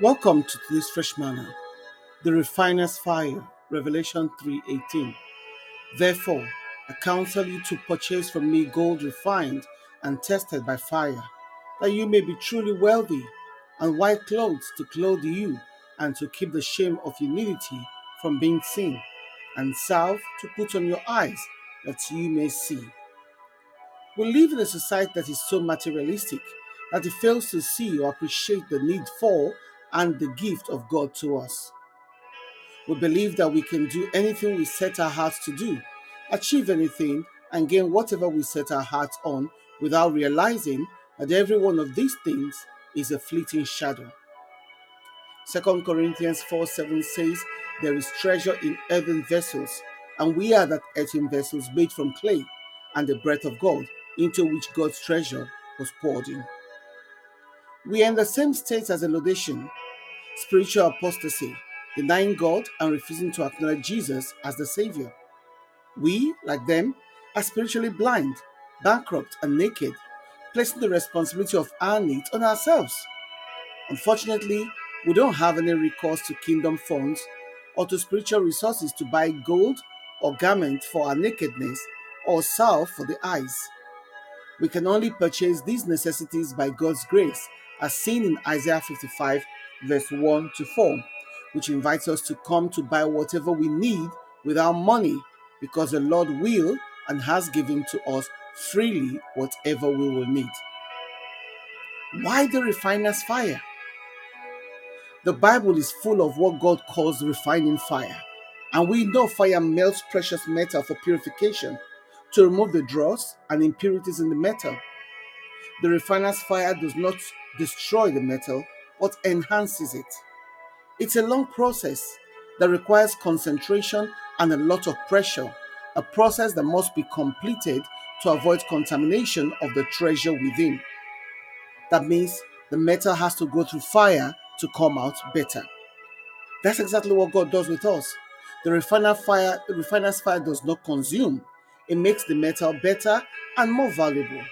Welcome to today's Fresh Manna, The Refiner's Fire, Revelation 3:18. Therefore, I counsel you to purchase from me gold refined and tested by fire, that you may be truly wealthy, and white clothes to clothe you, and to keep the shame of your nudity from being seen, and salve to put on your eyes, that you may see. We live in a society that is so materialistic that it fails to see or appreciate the need for and the gift of God to us. We believe that we can do anything we set our hearts to do, achieve anything, and gain whatever we set our hearts on, without realizing that every one of these things is a fleeting shadow. 2 Corinthians 4:7 says, "There is treasure in earthen vessels, and we are that earthen vessels made from clay, and the breath of God, into which God's treasure was poured in." We are in the same state as a Laodicean, spiritual apostasy, denying God and refusing to acknowledge Jesus as the Savior. We, like them, are spiritually blind, bankrupt, and naked, placing the responsibility of our needs on ourselves. Unfortunately, we don't have any recourse to kingdom funds or to spiritual resources to buy gold or garment for our nakedness or salve for the eyes. We can only purchase these necessities by God's grace, as seen in Isaiah 55, verse 1-4, which invites us to come to buy whatever we need with our money, because the Lord will and has given to us freely whatever we will need. Why the refiner's fire? The Bible is full of what God calls refining fire, and we know fire melts precious metal for purification, to remove the dross and impurities in the metal. The refiner's fire does not destroy the metal, but enhances it. It's a long process that requires concentration and a lot of pressure, a process that must be completed to avoid contamination of the treasure within. That means the metal has to go through fire to come out better. That's exactly what God does with us. The refiner's fire does not consume. It makes the metal better and more valuable.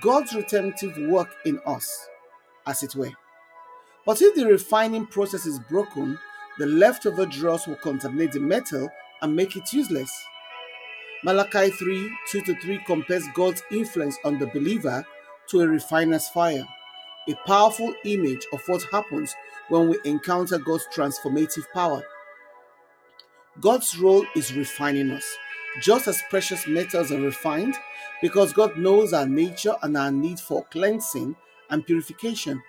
God's redemptive work in us, as it were. But if the refining process is broken, the leftover dross will contaminate the metal and make it useless. Malachi 3:2-3 compares God's influence on the believer to a refiner's fire, a powerful image of what happens when we encounter God's transformative power. God's role is refining us, just as precious metals are refined, because God knows our nature and our need for cleansing and purification.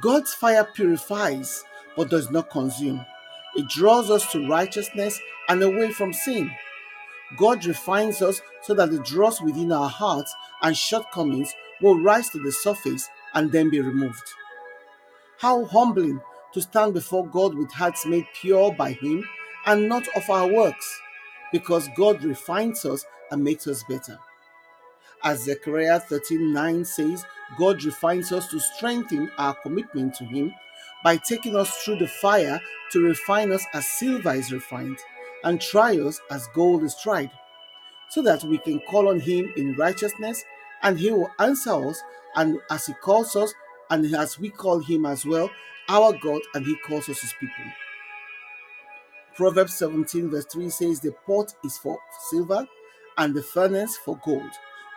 God's fire purifies but does not consume. It draws us to righteousness and away from sin. God refines us so that the dross within our hearts and shortcomings will rise to the surface and then be removed. How humbling to stand before God with hearts made pure by Him and not of our works, because God refines us and makes us better. As Zechariah 13:9 says, God refines us to strengthen our commitment to Him by taking us through the fire to refine us as silver is refined and try us as gold is tried, so that we can call on Him in righteousness and He will answer us, and as He calls us and as we call Him as well, our God, and He calls us His people. Proverbs 17 verse 3 says, "The pot is for silver and the furnace for gold,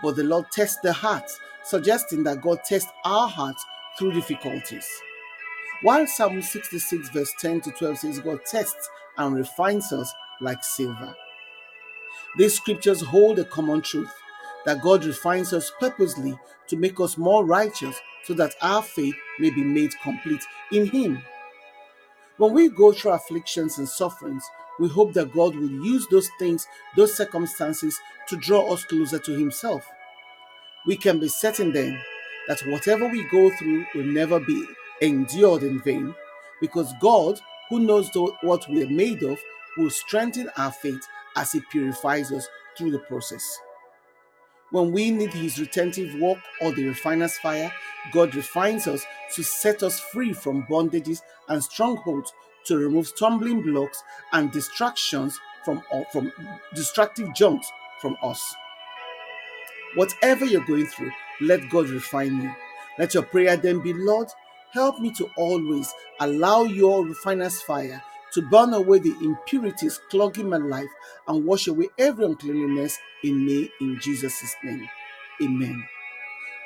but the Lord tests the hearts," suggesting that God tests our hearts through difficulties. While Psalm 66 verse 10-12 says, "God tests and refines us like silver." These scriptures hold a common truth, that God refines us purposely to make us more righteous, so that our faith may be made complete in Him. When we go through afflictions and sufferings, we hope that God will use those things, those circumstances, to draw us closer to Himself. We can be certain then that whatever we go through will never be endured in vain, because God, who knows what we are made of, will strengthen our faith as He purifies us through the process. When we need His redemptive work or the refiner's fire, God refines us to set us free from bondages and strongholds, to remove stumbling blocks and distractions from destructive jumps from us. Whatever you're going through, let God refine you. Let your prayer then be, "Lord, Help me to always allow your refiner's fire to burn away the impurities clogging my life and wash away every uncleanliness in me, in Jesus' name. Amen.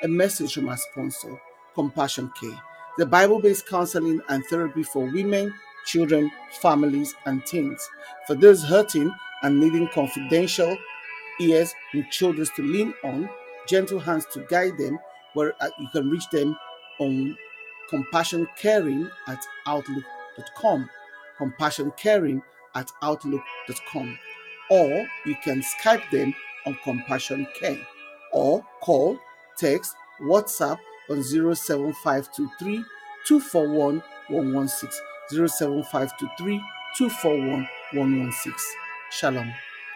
A message from our sponsor, Compassion Care, the Bible-based counseling and therapy for women, children, families, and teens. For those hurting and needing confidential ears and shoulders to lean on, gentle hands to guide them, where you can reach them on CompassionCaring@outlook.com. CompassionCaring@outlook.com, or you can Skype them on Compassion Care, or call, text, WhatsApp on 07523 241 116. 07523 241 116. Shalom.